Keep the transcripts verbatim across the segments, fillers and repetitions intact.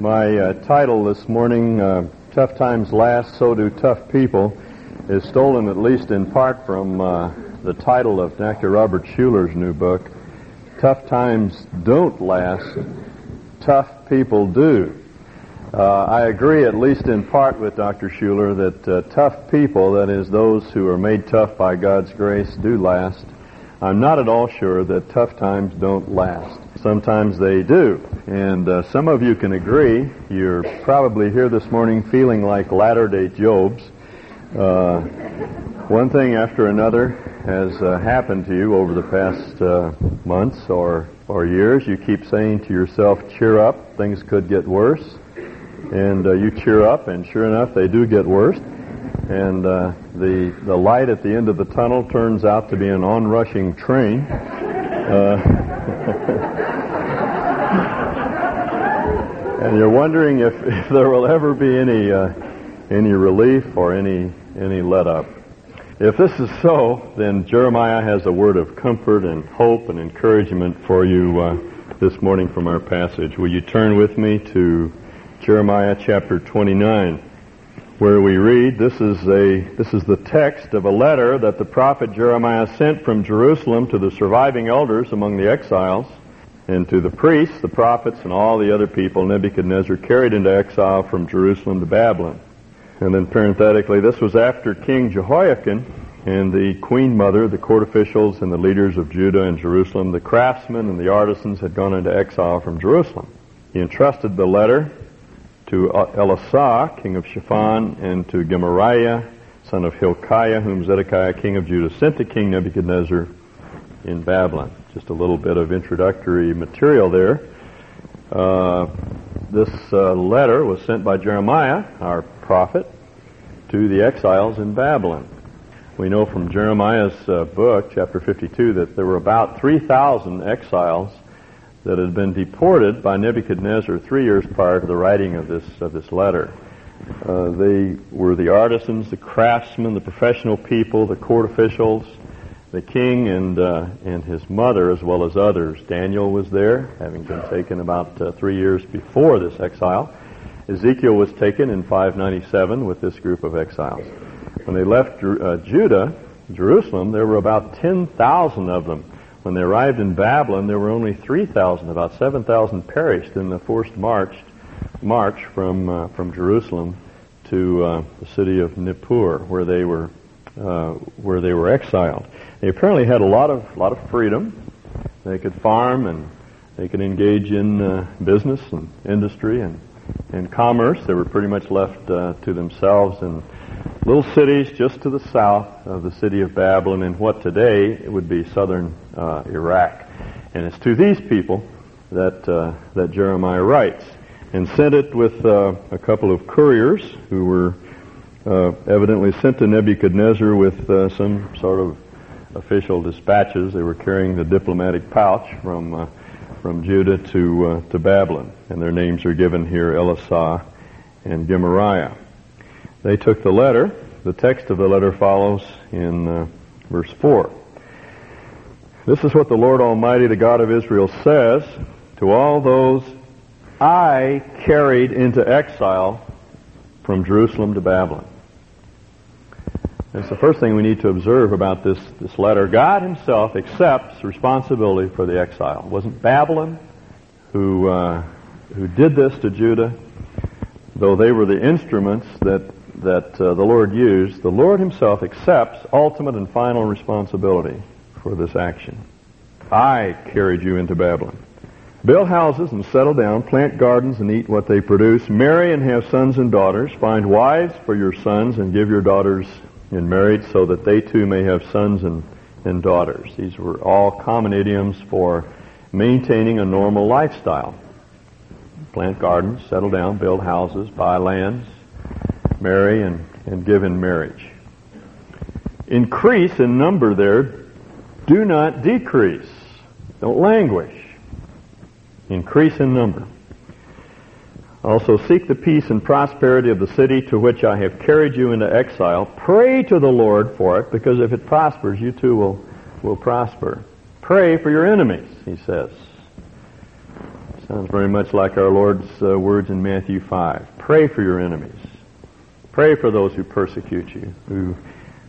My uh, title this morning, uh, Tough Times Last, So Do Tough People, is stolen at least in part from uh, the title of Doctor Robert Schuller's new book, Tough Times Don't Last, Tough People Do. Uh, I agree at least in part with Doctor Schuller that uh, tough people, that is those who are made tough by God's grace, do last. I'm not at all sure that tough times don't last. Sometimes they do. And uh, some of you can agree. You're probably here this morning feeling like latter-day Jobs. Uh, one thing after another has uh, happened to you over the past uh, months or, or years. You keep saying to yourself, cheer up, things could get worse. And uh, you cheer up, and sure enough, they do get worse. And uh, the, the light at the end of the tunnel turns out to be an onrushing train. Uh, And you're wondering if, if there will ever be any uh, any relief or any any let-up. If this is so, then Jeremiah has a word of comfort and hope and encouragement for you uh, this morning from our passage. Will you turn with me to Jeremiah chapter twenty-nine, where we read, this is a this is the text of a letter that the prophet Jeremiah sent from Jerusalem to the surviving elders among the exiles, and to the priests, the prophets, and all the other people Nebuchadnezzar carried into exile from Jerusalem to Babylon. And then parenthetically, this was after King Jehoiachin and the queen mother, the court officials, and the leaders of Judah and Jerusalem, the craftsmen and the artisans had gone into exile from Jerusalem. He entrusted the letter to Elasah, king of Shaphan, and to Gemariah, son of Hilkiah, whom Zedekiah, king of Judah, sent to King Nebuchadnezzar in Babylon. Just a little bit of introductory material there. Uh, this uh, letter was sent by Jeremiah, our prophet, to the exiles in Babylon. We know from Jeremiah's uh, book, chapter fifty-two, that there were about three thousand exiles that had been deported by Nebuchadnezzar three years prior to the writing of this, of this letter. Uh, they were the artisans, the craftsmen, the professional people, the court officials, the king and uh, and his mother, as well as others. Daniel was there, having been taken about uh, three years before this exile. Ezekiel was taken in five ninety-seven with this group of exiles. When they left uh, Judah, Jerusalem, there were about ten thousand of them. When they arrived in Babylon, there were only three thousand. About seven thousand perished in the forced march march from uh, from Jerusalem to uh, the city of Nippur, where they were uh, where they were exiled. They apparently had a lot of lot of freedom. They could farm and they could engage in uh, business and industry and, and commerce. They were pretty much left uh, to themselves in little cities just to the south of the city of Babylon in what today it would be southern uh, Iraq. And it's to these people that uh, that Jeremiah writes, and sent it with uh, a couple of couriers who were uh, evidently sent to Nebuchadnezzar with uh, some sort of official dispatches. They were carrying the diplomatic pouch from uh, from Judah to uh, to Babylon, and their names are given here, Elasah and Gemariah. They took the letter. The text of the letter follows in uh, verse four. This is what the Lord Almighty, the God of Israel, says to all those I carried into exile from Jerusalem to Babylon. That's the first thing we need to observe about this, this letter. God himself accepts responsibility for the exile. It wasn't Babylon who uh, who did this to Judah, though they were the instruments that, that uh, the Lord used. The Lord himself accepts ultimate and final responsibility for this action. I carried you into Babylon. Build houses and settle down, plant gardens and eat what they produce, marry and have sons and daughters, find wives for your sons and give your daughters in marriage so that they too may have sons and, and daughters. These were all common idioms for maintaining a normal lifestyle. Plant gardens, settle down, build houses, buy lands, marry and, and give in marriage. Increase in number there, do not decrease. Don't languish. Increase in number. Also, seek the peace and prosperity of the city to which I have carried you into exile. Pray to the Lord for it, because if it prospers, you too will, will prosper. Pray for your enemies, he says. Sounds very much like our Lord's uh, words in Matthew five. Pray for your enemies. Pray for those who persecute you, who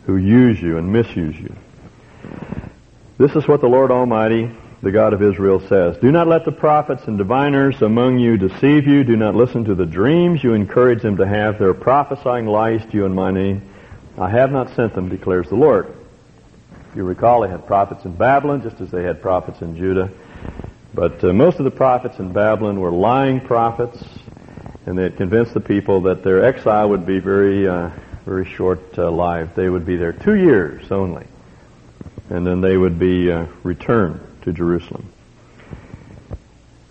who use you and misuse you. This is what the Lord Almighty, the God of Israel, says. Do not let the prophets and diviners among you deceive you. Do not listen to the dreams you encourage them to have. They're prophesying lies to you in my name. I have not sent them, declares the Lord. If you recall, they had prophets in Babylon, just as they had prophets in Judah. But uh, most of the prophets in Babylon were lying prophets, and they had convinced the people that their exile would be very uh, very short-lived. Uh, they would be there two years only, and then they would be uh, returned to Jerusalem.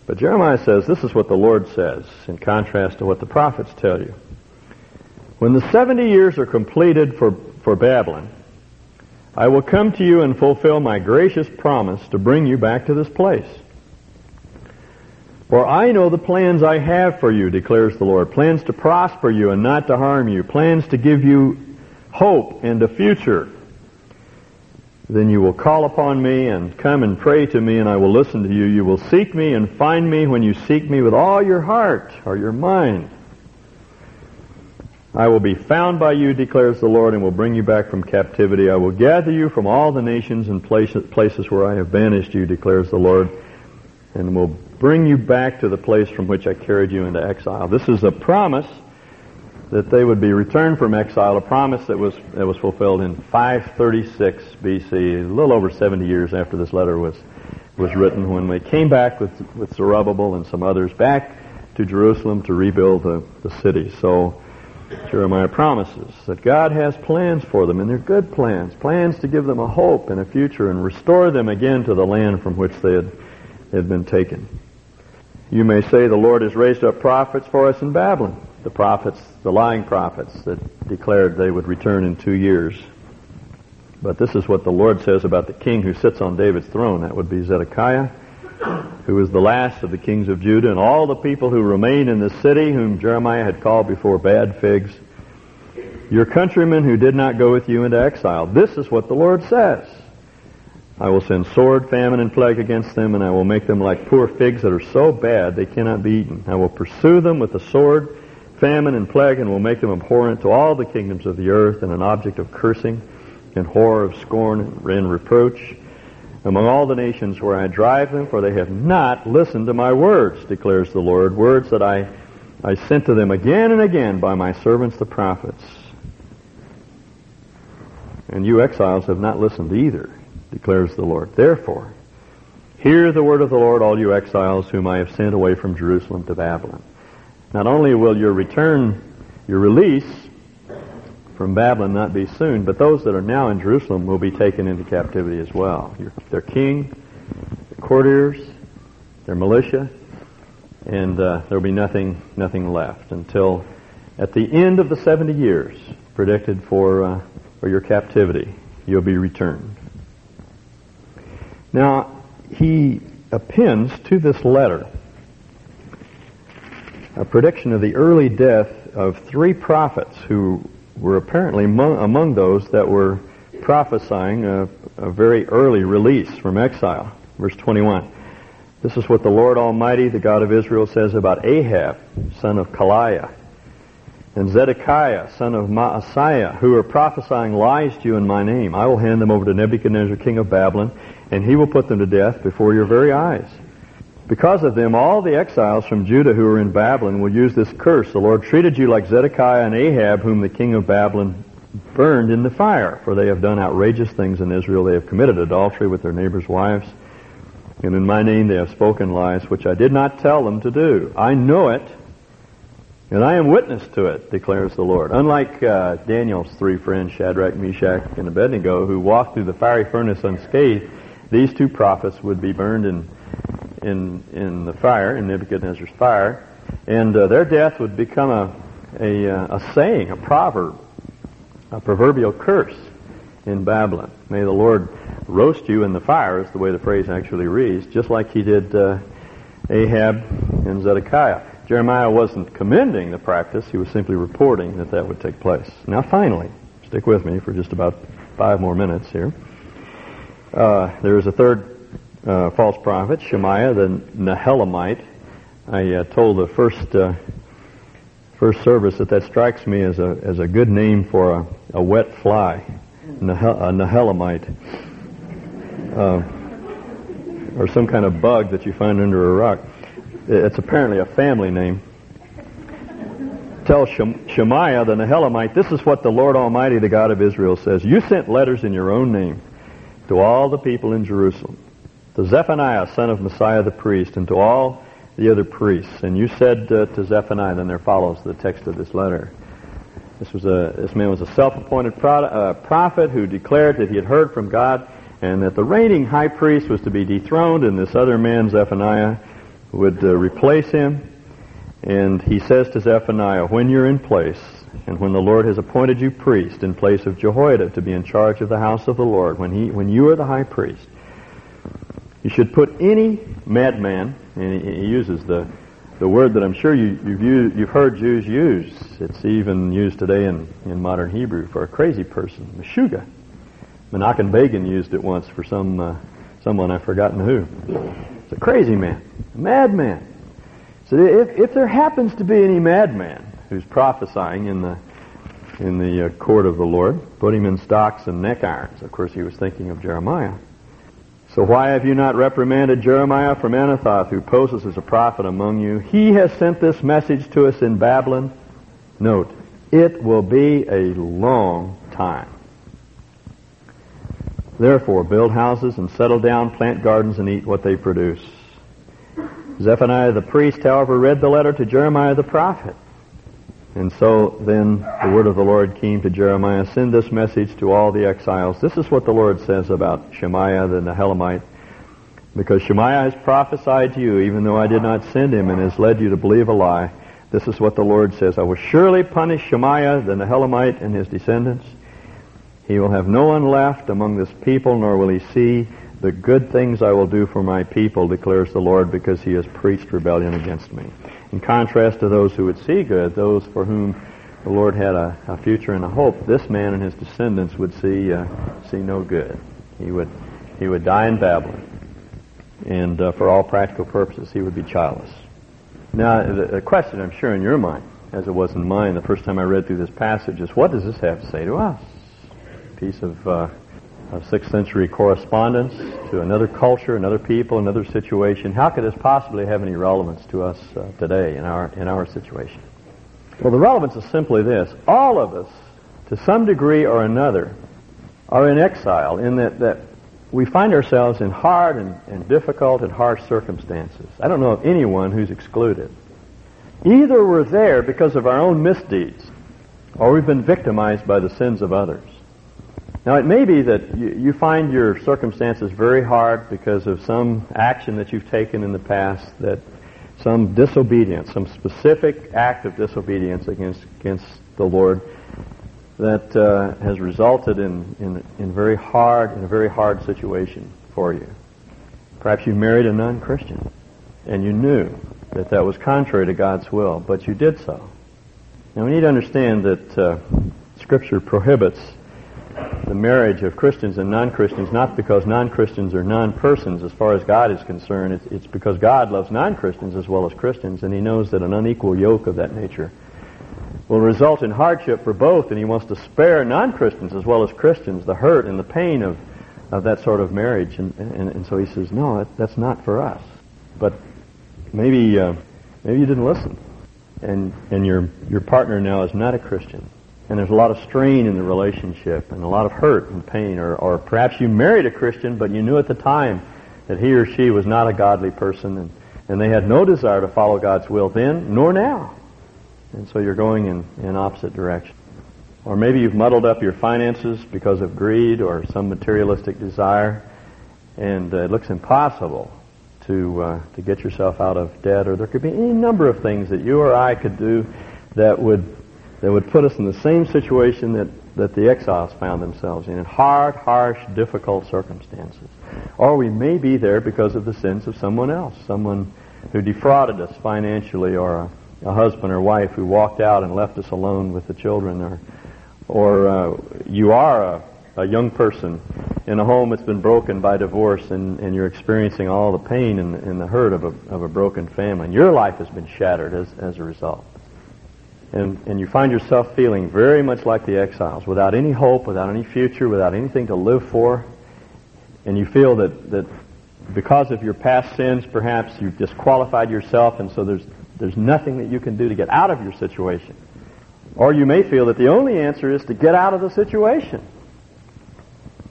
But Jeremiah says, this is what the Lord says, in contrast to what the prophets tell you. When the seventy years are completed for, for Babylon, I will come to you and fulfill my gracious promise to bring you back to this place. For I know the plans I have for you, declares the Lord, plans to prosper you and not to harm you, plans to give you hope and a future. Then you will call upon me and come and pray to me, and I will listen to you. You will seek me and find me when you seek me with all your heart or your mind. I will be found by you, declares the Lord, and will bring you back from captivity. I will gather you from all the nations and places where I have banished you, declares the Lord, and will bring you back to the place from which I carried you into exile. This is a promise that they would be returned from exile, a promise that was that was fulfilled in five thirty-six B C, a little over seventy years after this letter was was written, when they came back with, with Zerubbabel and some others back to Jerusalem to rebuild the, the city. So Jeremiah promises that God has plans for them, and they're good plans, plans to give them a hope and a future and restore them again to the land from which they had, had been taken. You may say the Lord has raised up prophets for us in Babylon, the prophets, the lying prophets that declared they would return in two years. But this is what the Lord says about the king who sits on David's throne. That would be Zedekiah, who is the last of the kings of Judah, and all the people who remain in the city, whom Jeremiah had called before bad figs, your countrymen who did not go with you into exile. This is what the Lord says. I will send sword, famine, and plague against them, and I will make them like poor figs that are so bad they cannot be eaten. I will pursue them with the sword, famine, and plague, and will make them abhorrent to all the kingdoms of the earth, and an object of cursing, and horror of scorn, and reproach, among all the nations where I drive them, for they have not listened to my words, declares the Lord, words that I, I sent to them again and again by my servants the prophets. And you exiles have not listened either, declares the Lord. Therefore, hear the word of the Lord, all you exiles whom I have sent away from Jerusalem to Babylon. Not only will your return, your release from Babylon not be soon, but those that are now in Jerusalem will be taken into captivity as well. Your, their king, their courtiers, their militia, and uh, there will be nothing nothing left until at the end of the seventy years predicted for, uh, for your captivity, you'll be returned. Now, he appends to this letter a prediction of the early death of three prophets who were apparently among, among those that were prophesying a, a very early release from exile. Verse twenty-one, this is what the Lord Almighty, the God of Israel, says about Ahab, son of Kaliah, and Zedekiah, son of Maaseiah, who are prophesying lies to you in my name. I will hand them over to Nebuchadnezzar, king of Babylon, and he will put them to death before your very eyes. Because of them, all the exiles from Judah who are in Babylon will use this curse. The Lord treated you like Zedekiah and Ahab, whom the king of Babylon burned in the fire, for they have done outrageous things in Israel. They have committed adultery with their neighbors' wives, and in my name they have spoken lies, which I did not tell them to do. I know it, and I am witness to it, declares the Lord. Unlike uh, Daniel's three friends, Shadrach, Meshach, and Abednego, who walked through the fiery furnace unscathed, these two prophets would be burned in In, in the fire, in Nebuchadnezzar's fire, and uh, their death would become a, a, uh, a saying, a proverb, a proverbial curse in Babylon. May the Lord roast you in the fire is the way the phrase actually reads, just like he did uh, Ahab and Zedekiah. Jeremiah wasn't commending the practice, he was simply reporting that that would take place. Now finally, stick with me for just about five more minutes here. Uh, there is a third Uh, false prophet, Shemaiah the Nahelamite, I uh, told the first uh, first service that that strikes me as a as a good name for a, a wet fly, Nahel, a Nahelamite, uh, or some kind of bug that you find under a rock. It's apparently a family name. Tell Shem, Shemaiah the Nahelamite, this is what the Lord Almighty, the God of Israel, says. You sent letters in your own name to all the people in Jerusalem, to Zephaniah, son of Maaseiah the priest, and to all the other priests. And you said uh, to Zephaniah, then there follows the text of this letter. This was a this man was a self-appointed pro- uh, prophet who declared that he had heard from God and that the reigning high priest was to be dethroned, and this other man, Zephaniah, would uh, replace him. And he says to Zephaniah, when you're in place, and when the Lord has appointed you priest in place of Jehoiada to be in charge of the house of the Lord, when he, when you are the high priest, you should put any madman, and he, he uses the, the word that I'm sure you, you've, used, you've heard Jews use. It's even used today in, in modern Hebrew for a crazy person, Meshuga. Menachem Begin used it once for some uh, someone I've forgotten who. It's a crazy man, a madman. So if, if there happens to be any madman who's prophesying in the in the uh, court of the Lord, put him in stocks and neck irons. Of course, he was thinking of Jeremiah. So why have you not reprimanded Jeremiah from Anathoth, who poses as a prophet among you? He has sent this message to us in Babylon. Note, it will be a long time. Therefore, build houses and settle down, plant gardens and eat what they produce. Zephaniah the priest, however, read the letter to Jeremiah the prophet. And so then the word of the Lord came to Jeremiah, send this message to all the exiles. This is what the Lord says about Shemaiah the Nahelamite. Because Shemaiah has prophesied to you, even though I did not send him, and has led you to believe a lie. This is what the Lord says. I will surely punish Shemaiah the Nahelamite and his descendants. He will have no one left among this people, nor will he see the good things I will do for my people, declares the Lord, because he has preached rebellion against me. In contrast to those who would see good, those for whom the Lord had a, a future and a hope, this man and his descendants would see uh, see no good. He would he would die in Babylon, and uh, for all practical purposes, he would be childless. Now, the, the question, I'm sure, in your mind, as it was in mine the first time I read through this passage, is what does this have to say to us? A piece of... Uh, of sixth century correspondence to another culture, another people, another situation. How could this possibly have any relevance to us uh, today in our in our situation? Well, the relevance is simply this. All of us, to some degree or another, are in exile in that, that we find ourselves in hard and, and difficult and harsh circumstances. I don't know of anyone who's excluded. Either we're there because of our own misdeeds, or we've been victimized by the sins of others. Now, it may be that you, you find your circumstances very hard because of some action that you've taken in the past, that some disobedience, some specific act of disobedience against against the Lord that uh, has resulted in, in, in, very hard, in a very hard situation for you. Perhaps you married a non-Christian, and you knew that that was contrary to God's will, but you did so. Now, we need to understand that uh, Scripture prohibits the marriage of Christians and non-Christians, not because non-Christians are non-persons as far as God is concerned. It's, it's because God loves non-Christians as well as Christians, and He knows that an unequal yoke of that nature will result in hardship for both, and He wants to spare non-Christians as well as Christians the hurt and the pain of, of that sort of marriage. And, and, and so He says, no, that, that's not for us. But maybe uh, maybe you didn't listen, and and your your partner now is not a Christian. And there's a lot of strain in the relationship and a lot of hurt and pain. Or, or perhaps you married a Christian, but you knew at the time that he or she was not a godly person, and, and they had no desire to follow God's will then, nor now. And so you're going in in opposite direction. Or maybe you've muddled up your finances because of greed or some materialistic desire, and uh, it looks impossible to uh, to get yourself out of debt. Or there could be any number of things that you or I could do that would... that would put us in the same situation that, that the exiles found themselves in, in hard, harsh, difficult circumstances. Or we may be there because of the sins of someone else, someone who defrauded us financially, or a, a husband or wife who walked out and left us alone with the children, or or uh, you are a, a young person in a home that's been broken by divorce, and, and you're experiencing all the pain and, and the hurt of a, of a broken family, and your life has been shattered as, as a result. And, and you find yourself feeling very much like the exiles, without any hope, without any future, without anything to live for. And you feel that, that because of your past sins, perhaps you've disqualified yourself, and so there's there's nothing that you can do to get out of your situation. Or you may feel that the only answer is to get out of the situation.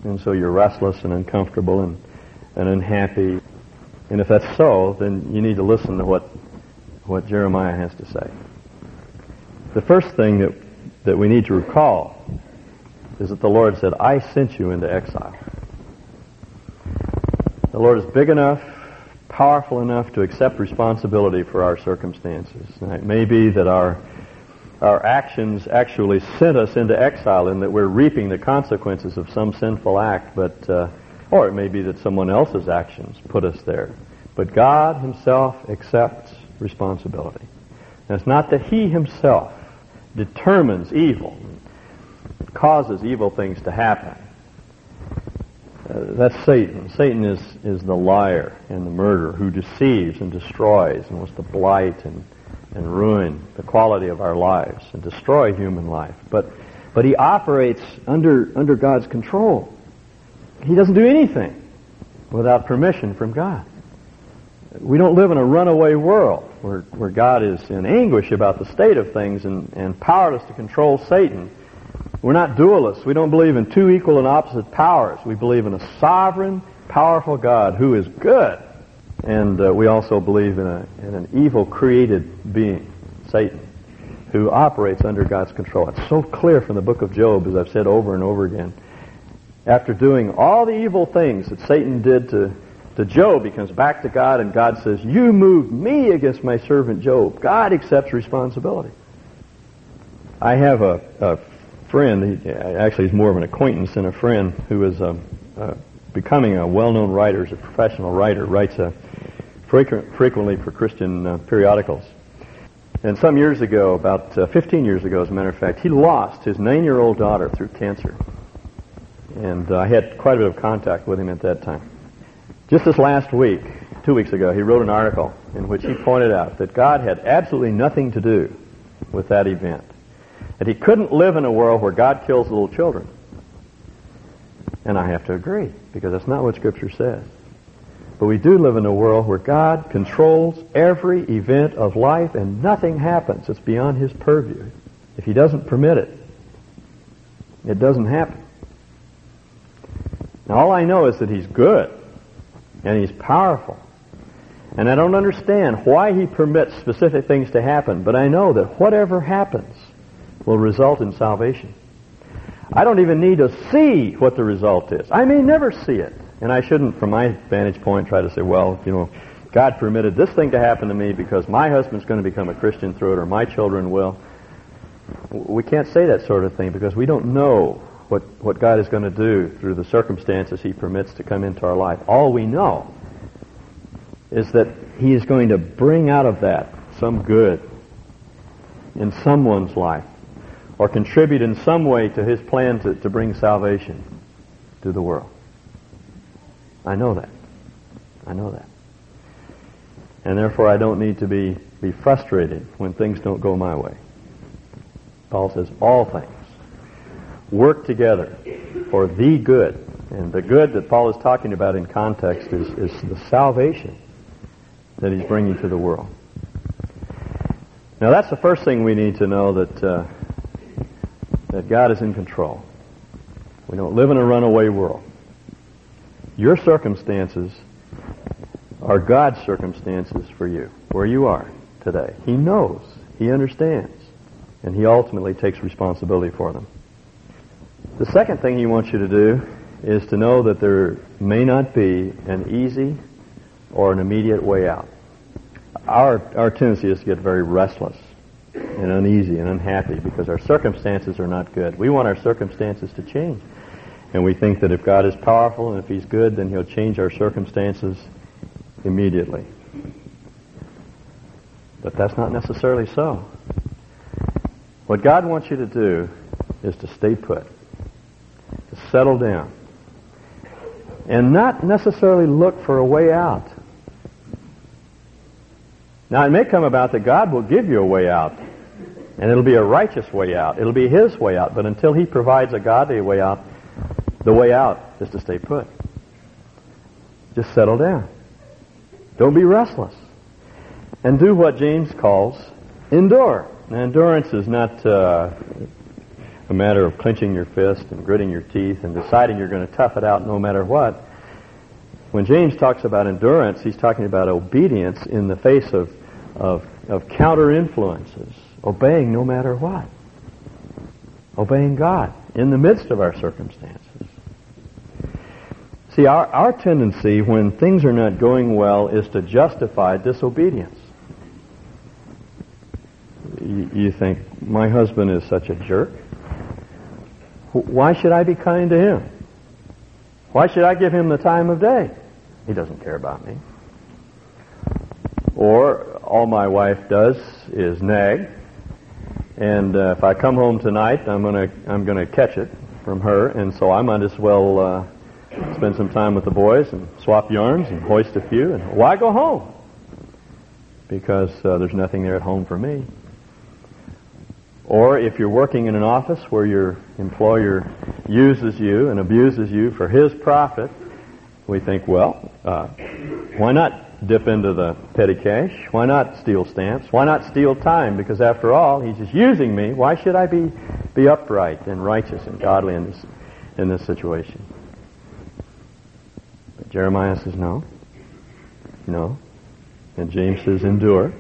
And so you're restless and uncomfortable and, and unhappy. And if that's so, then you need to listen to what what Jeremiah has to say. The first thing that, that we need to recall is that the Lord said, I sent you into exile. The Lord is big enough, powerful enough to accept responsibility for our circumstances. Now, it may be that our our actions actually sent us into exile and that we're reaping the consequences of some sinful act, but uh, or it may be that someone else's actions put us there. But God himself accepts responsibility. And it's not that he himself determines evil, causes evil things to happen. Uh, that's Satan. Satan is, is the liar and the murderer who deceives and destroys and wants to blight and, and ruin the quality of our lives and destroy human life. But but he operates under under God's control. He doesn't do anything without permission from God. We don't live in a runaway world where, where God is in anguish about the state of things and, and powerless to control Satan. We're not dualists. We don't believe in two equal and opposite powers. We believe in a sovereign, powerful God who is good. And uh, we also believe in, a, in an evil created being, Satan, who operates under God's control. It's so clear from the book of Job, as I've said over and over again. After doing all the evil things that Satan did to, to Job, he comes back to God and God says, you moved me against my servant Job. God accepts responsibility. I have a... a friend, he actually is more of an acquaintance than a friend, who is uh, uh, becoming a well-known writer, is a professional writer, writes uh, frequent, frequently for Christian uh, periodicals. And some years ago, about uh, fifteen years ago as a matter of fact, he lost his nine-year-old daughter through cancer. And uh, I had quite a bit of contact with him at that time. Just this last week, two weeks ago, he wrote an article in which he pointed out that God had absolutely nothing to do with that event. That he couldn't live in a world where God kills little children. And I have to agree, because that's not what Scripture says. But we do live in a world where God controls every event of life and nothing happens. It's beyond his purview. If he doesn't permit it, it doesn't happen. Now, all I know is that he's good and he's powerful. And I don't understand why he permits specific things to happen, but I know that whatever happens will result in salvation. I don't even need to see what the result is. I may never see it. And I shouldn't, from my vantage point, try to say, well, you know, God permitted this thing to happen to me because my husband's going to become a Christian through it, or my children will. We can't say that sort of thing because we don't know what, what God is going to do through the circumstances he permits to come into our life. All we know is that he is going to bring out of that some good in someone's life, or contribute in some way to his plan to, to bring salvation to the world. I know that. I know that. And therefore I don't need to be, be frustrated when things don't go my way. Paul says, all things work together for the good. And the good that Paul is talking about in context is, is the salvation that he's bringing to the world. Now that's the first thing we need to know, that... Uh, that God is in control. We don't live in a runaway world. Your circumstances are God's circumstances for you, where you are today. He knows, he understands, and he ultimately takes responsibility for them. The second thing he wants you to do is to know that there may not be an easy or an immediate way out. Our, our tendency is to get very restless and uneasy and unhappy because our circumstances are not good. We want our circumstances to change. And we think that if God is powerful and if he's good, then he'll change our circumstances immediately. But that's not necessarily so. What God wants you to do is to stay put, to settle down and not necessarily look for a way out. Now, it may come about that God will give you a way out, and it'll be a righteous way out. It'll be His way out, but until He provides a godly way out, the way out is to stay put. Just settle down. Don't be restless. And do what James calls endure. Now, endurance is not uh, a matter of clenching your fist and gritting your teeth and deciding you're going to tough it out no matter what. When James talks about endurance, he's talking about obedience in the face of, of, of counter-influences, obeying no matter what, obeying God in the midst of our circumstances. See, our, our tendency when things are not going well is to justify disobedience. You, you think, my husband is such a jerk. Why should I be kind to him? Why should I give him the time of day? He doesn't care about me. Or, all my wife does is nag, and uh, if I come home tonight, I'm gonna I'm gonna catch it from her, and so I might as well uh, spend some time with the boys and swap yarns and hoist a few. And why go home? Because uh, there's nothing there at home for me. Or if you're working in an office where your employer uses you and abuses you for his profit, we think, well, uh, why not dip into the petty cash? Why not steal stamps? Why not steal time? Because after all, he's just using me. Why should I be, be upright and righteous and godly in this, in this situation? But Jeremiah says, no. No. And James says, endure.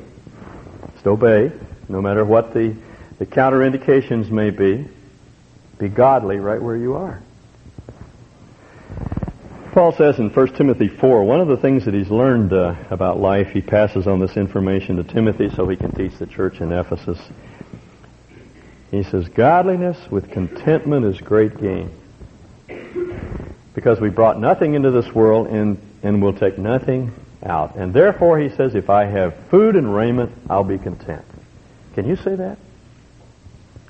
Just obey, no matter what the The counterindications may be, be godly right where you are. Paul says in First Timothy four, one of the things that he's learned uh, about life, he passes on this information to Timothy so he can teach the church in Ephesus. He says, godliness with contentment is great gain, because we brought nothing into this world and, and will take nothing out. And therefore, he says, if I have food and raiment, I'll be content. Can you say that?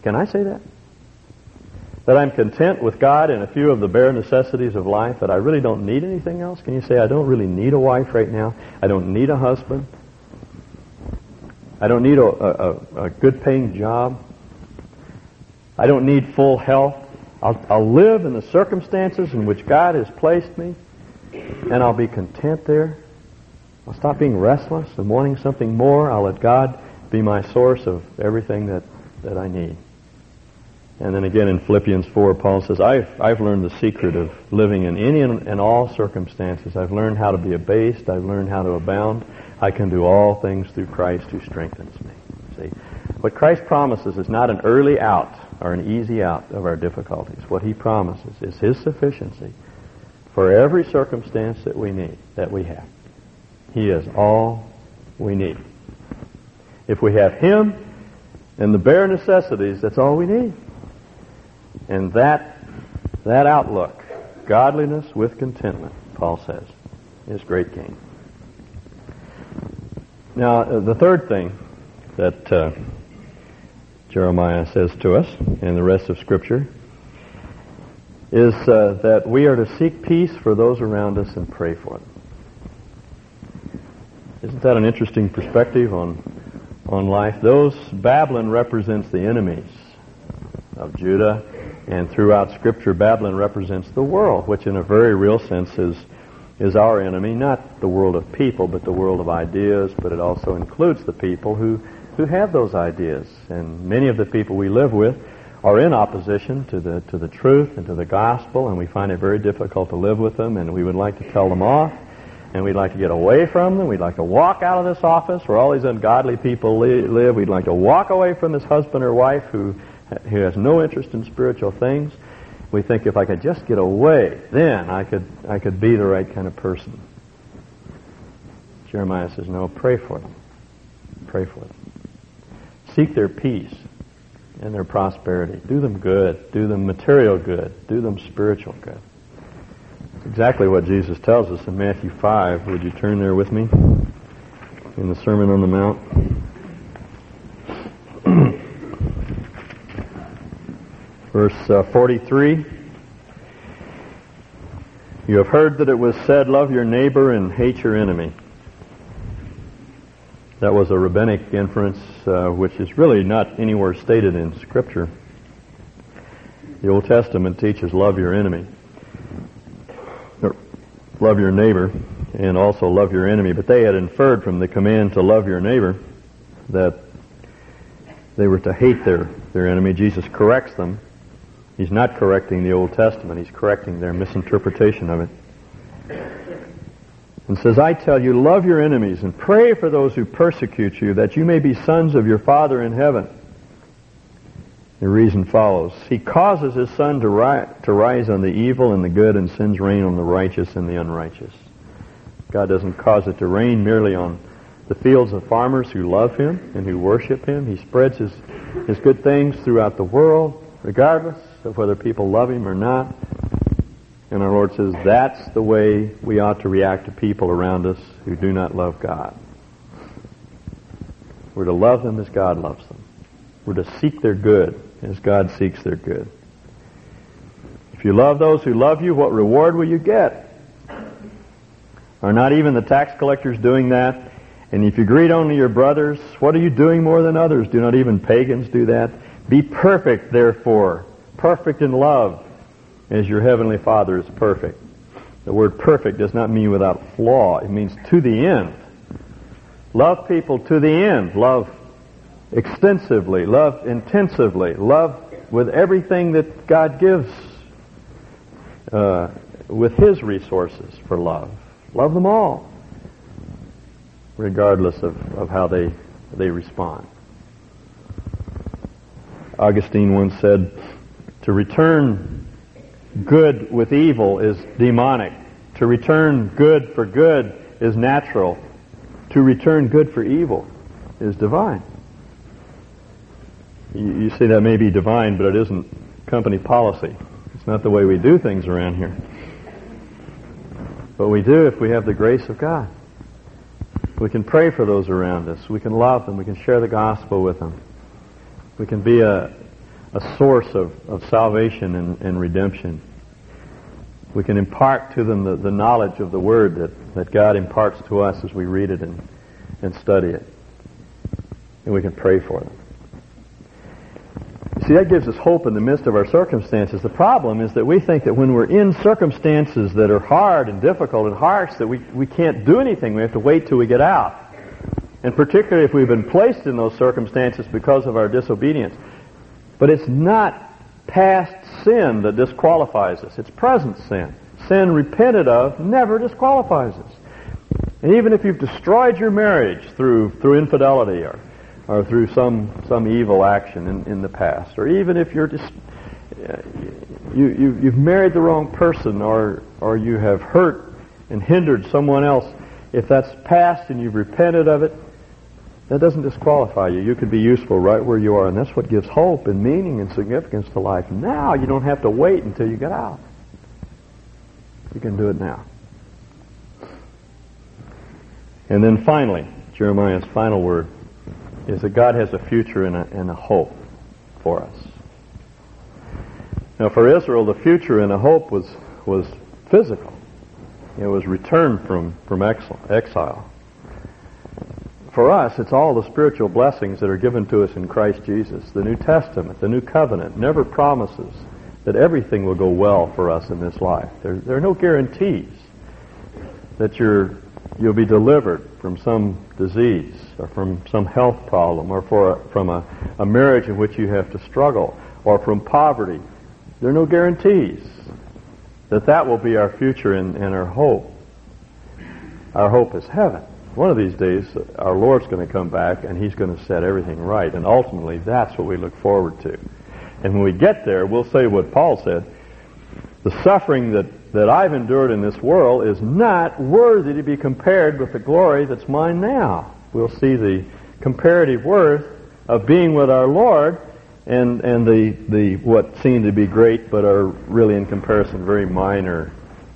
Can I say that? That I'm content with God and a few of the bare necessities of life, that I really don't need anything else? Can you say, I don't really need a wife right now? I don't need a husband. I don't need a, a, a good-paying job. I don't need full health. I'll, I'll live in the circumstances in which God has placed me, and I'll be content there. I'll stop being restless and wanting something more. I'll let God be my source of everything that, that I need. And then again in Philippians four, Paul says, I've, I've learned the secret of living in any and all circumstances. I've learned how to be abased. I've learned how to abound. I can do all things through Christ who strengthens me. See, what Christ promises is not an early out or an easy out of our difficulties. What He promises is His sufficiency for every circumstance that we need, that we have. He is all we need. If we have Him and the bare necessities, that's all we need. And that that outlook, godliness with contentment, Paul says, is great gain. Now, uh, the third thing that uh, Jeremiah says to us and the rest of Scripture is uh, that we are to seek peace for those around us and pray for them. Isn't that an interesting perspective on on life? Those, Babylon represents the enemies of Judah, and throughout Scripture, Babylon represents the world, which in a very real sense is, is our enemy, not the world of people, but the world of ideas, but it also includes the people who, who have those ideas. And many of the people we live with are in opposition to the, to the truth and to the gospel, and we find it very difficult to live with them, and we would like to tell them off. And we'd like to get away from them. We'd like to walk out of this office where all these ungodly people li- live. We'd like to walk away from this husband or wife who, who has no interest in spiritual things. We think, if I could just get away, then I could, I could be the right kind of person. Jeremiah says, no, pray for them. Pray for them. Seek their peace and their prosperity. Do them good. Do them material good. Do them spiritual good. Exactly what Jesus tells us in Matthew five. Would you turn there with me? In the Sermon on the Mount. Verse uh, forty-three. You have heard that it was said, love your neighbor and hate your enemy. That was a rabbinic inference, uh, which is really not anywhere stated in Scripture. The Old Testament teaches love your enemy, or love your neighbor, and also love your enemy. But they had inferred from the command to love your neighbor that they were to hate their, their enemy. Jesus corrects them. He's not correcting the Old Testament. He's correcting their misinterpretation of it. And says, I tell you, love your enemies and pray for those who persecute you, that you may be sons of your Father in heaven. The reason follows. He causes his sun to, ri- to rise on the evil and the good, and sends rain on the righteous and the unrighteous. God doesn't cause it to rain merely on the fields of farmers who love him and who worship him. He spreads his, his good things throughout the world, regardless of whether people love him or not. And our Lord says that's the way we ought to react to people around us who do not love God. We're to love them as God loves them. We're to seek their good as God seeks their good. If you love those who love you, what reward will you get? Are not even the tax collectors doing that? And if you greet only your brothers, what are you doing more than others? Do not even pagans do that? Be perfect, therefore, perfect in love, as your heavenly Father is perfect. The word perfect does not mean without flaw. It means to the end. Love people to the end. Love extensively. Love intensively. Love with everything that God gives, uh, with his resources for love. Love them all, regardless of, of how they, they respond. Augustine once said, to return good with evil is demonic. To return good for good is natural. To return good for evil is divine. You, you see, that may be divine, but it isn't company policy. It's not the way we do things around here. But we do if we have the grace of God. We can pray for those around us. We can love them. We can share the gospel with them. We can be a, a source of, of salvation and, and redemption. We can impart to them the, the knowledge of the Word that, that God imparts to us as we read it and, and study it. And we can pray for them. See, that gives us hope in the midst of our circumstances. The problem is that we think that when we're in circumstances that are hard and difficult and harsh, that we, we can't do anything. We have to wait till we get out. And particularly if we've been placed in those circumstances because of our disobedience. But it's not past sin that disqualifies us. It's present sin. Sin repented of never disqualifies us. And even if you've destroyed your marriage through through infidelity or or through some some evil action in, in the past, or even if you're just you, you you've married the wrong person, or or you have hurt and hindered someone else, if that's past and you've repented of it, that doesn't disqualify you. You could be useful right where you are, and that's what gives hope and meaning and significance to life. Now you don't have to wait until you get out. You can do it now. And then finally, Jeremiah's final word is that God has a future and a, and a hope for us. Now for Israel, the future and a hope was was physical. It was return from, from exile. For us, it's all the spiritual blessings that are given to us in Christ Jesus. The New Testament, the New Covenant, never promises that everything will go well for us in this life. There, there are no guarantees that you're, you'll be delivered from some disease or from some health problem or for a, from a, a marriage in which you have to struggle or from poverty. There are no guarantees that that will be our future and, and our hope. Our hope is heaven. One of these days, our Lord's going to come back and He's going to set everything right. And ultimately, that's what we look forward to. And when we get there, we'll say what Paul said, the suffering that, that I've endured in this world is not worthy to be compared with the glory that's mine now. We'll see the comparative worth of being with our Lord and and the the what seem to be great but are really in comparison very minor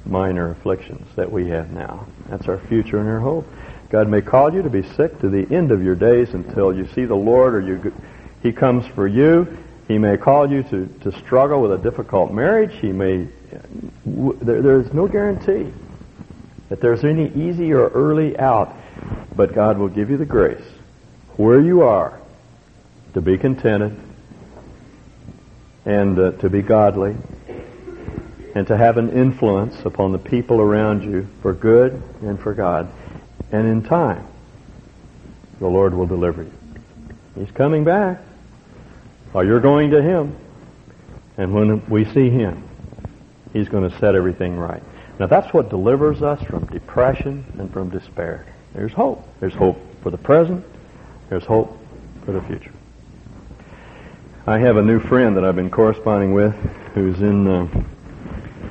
minor afflictions that we have now. That's our future and our hope. God may call you to be sick to the end of your days until you see the Lord or you He comes for you. He may call you to, to struggle with a difficult marriage. He may there, there's no guarantee that there's any easy or early out, but God will give you the grace where you are to be contented and uh, to be godly and to have an influence upon the people around you for good and for God. And in time, the Lord will deliver you. He's coming back, or you're going to Him. And when we see Him, He's going to set everything right. Now that's what delivers us from depression and from despair. There's hope. There's hope for the present. There's hope for the future. I have a new friend that I've been corresponding with who's in uh,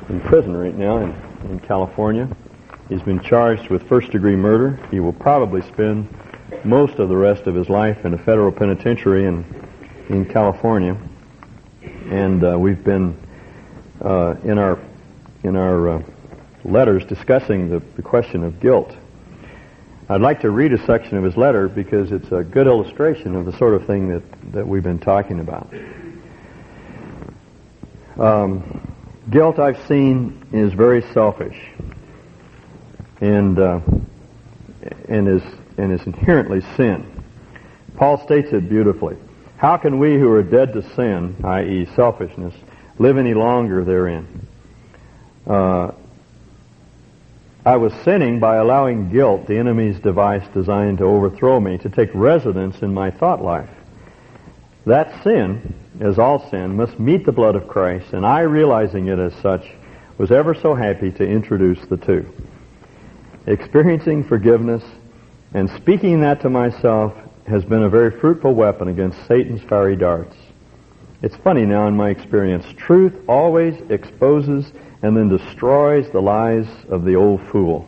in prison right now in, in California. He's been charged with first-degree murder. He will probably spend most of the rest of his life in a federal penitentiary in, in California. And uh, we've been uh, in our in our uh, letters discussing the, the question of guilt. I'd like to read a section of his letter because it's a good illustration of the sort of thing that, that we've been talking about. Um, guilt, I've seen, is very selfish and uh, and is and is inherently sin. Paul states it beautifully. How can we who are dead to sin, that is selfishness, live any longer therein? Uh, I was sinning by allowing guilt, the enemy's device designed to overthrow me, to take residence in my thought life. That sin, as all sin, must meet the blood of Christ, and I, realizing it as such, was ever so happy to introduce the two. Experiencing forgiveness and speaking that to myself has been a very fruitful weapon against Satan's fiery darts. It's funny now in my experience. Truth always exposes and then destroys the lies of the old fool.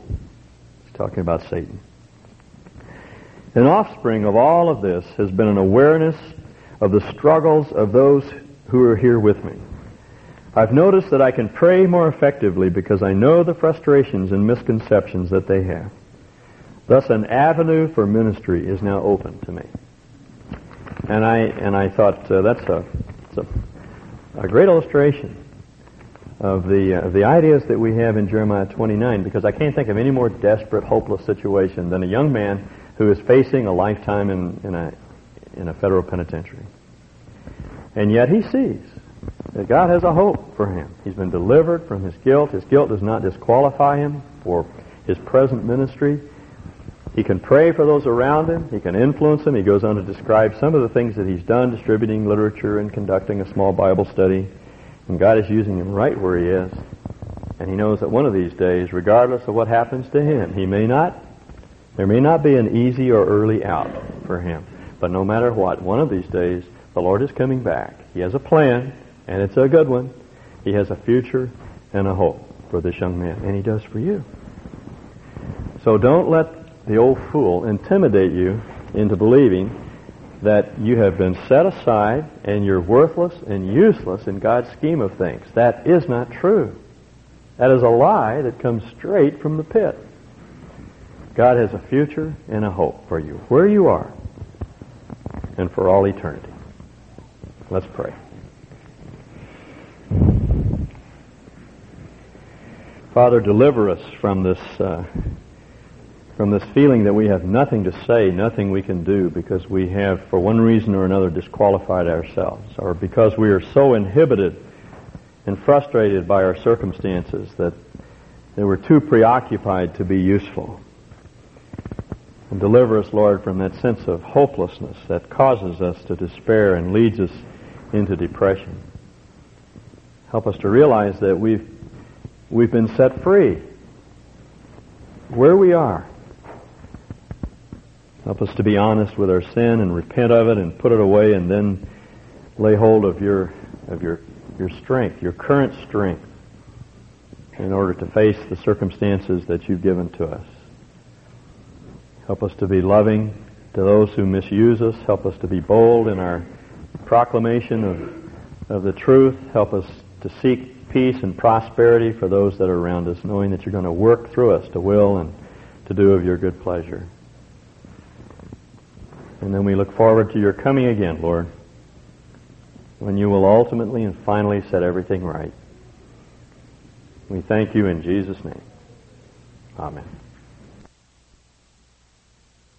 He's talking about Satan. An offspring of all of this has been an awareness of the struggles of those who are here with me. I've noticed that I can pray more effectively because I know the frustrations and misconceptions that they have. Thus, an avenue for ministry is now open to me. And I and I thought uh, that's a, that's a a great illustration of the uh, of the ideas that we have in Jeremiah twenty-nine, because I can't think of any more desperate, hopeless situation than a young man who is facing a lifetime in, in a in a federal penitentiary. And yet he sees that God has a hope for him. He's been delivered from his guilt. His guilt does not disqualify him for his present ministry. He can pray for those around him. He can influence them. He goes on to describe some of the things that he's done, distributing literature and conducting a small Bible study. And God is using him right where he is. And he knows that one of these days, regardless of what happens to him, he may not, there may not be an easy or early out for him. But no matter what, one of these days, the Lord is coming back. He has a plan, and it's a good one. He has a future and a hope for this young man, and he does for you. So don't let the old fool intimidate you into believing that you have been set aside and you're worthless and useless in God's scheme of things. That is not true. That is a lie that comes straight from the pit. God has a future and a hope for you, where you are, and for all eternity. Let's pray. Father, deliver us from this uh, from this feeling that we have nothing to say, nothing we can do, because we have, for one reason or another, disqualified ourselves, or because we are so inhibited and frustrated by our circumstances that they were too preoccupied to be useful. And deliver us, Lord, from that sense of hopelessness that causes us to despair and leads us into depression. Help us to realize that we've we've been set free where we are. Help us to be honest with our sin and repent of it and put it away, and then lay hold of your of your your strength, your current strength, in order to face the circumstances that you've given to us. Help us to be loving to those who misuse us. Help us to be bold in our proclamation of, of the truth. Help us to seek peace and prosperity for those that are around us, knowing that you're going to work through us to will and to do of your good pleasure. And then we look forward to your coming again, Lord, when you will ultimately and finally set everything right. We thank you in Jesus' name. Amen.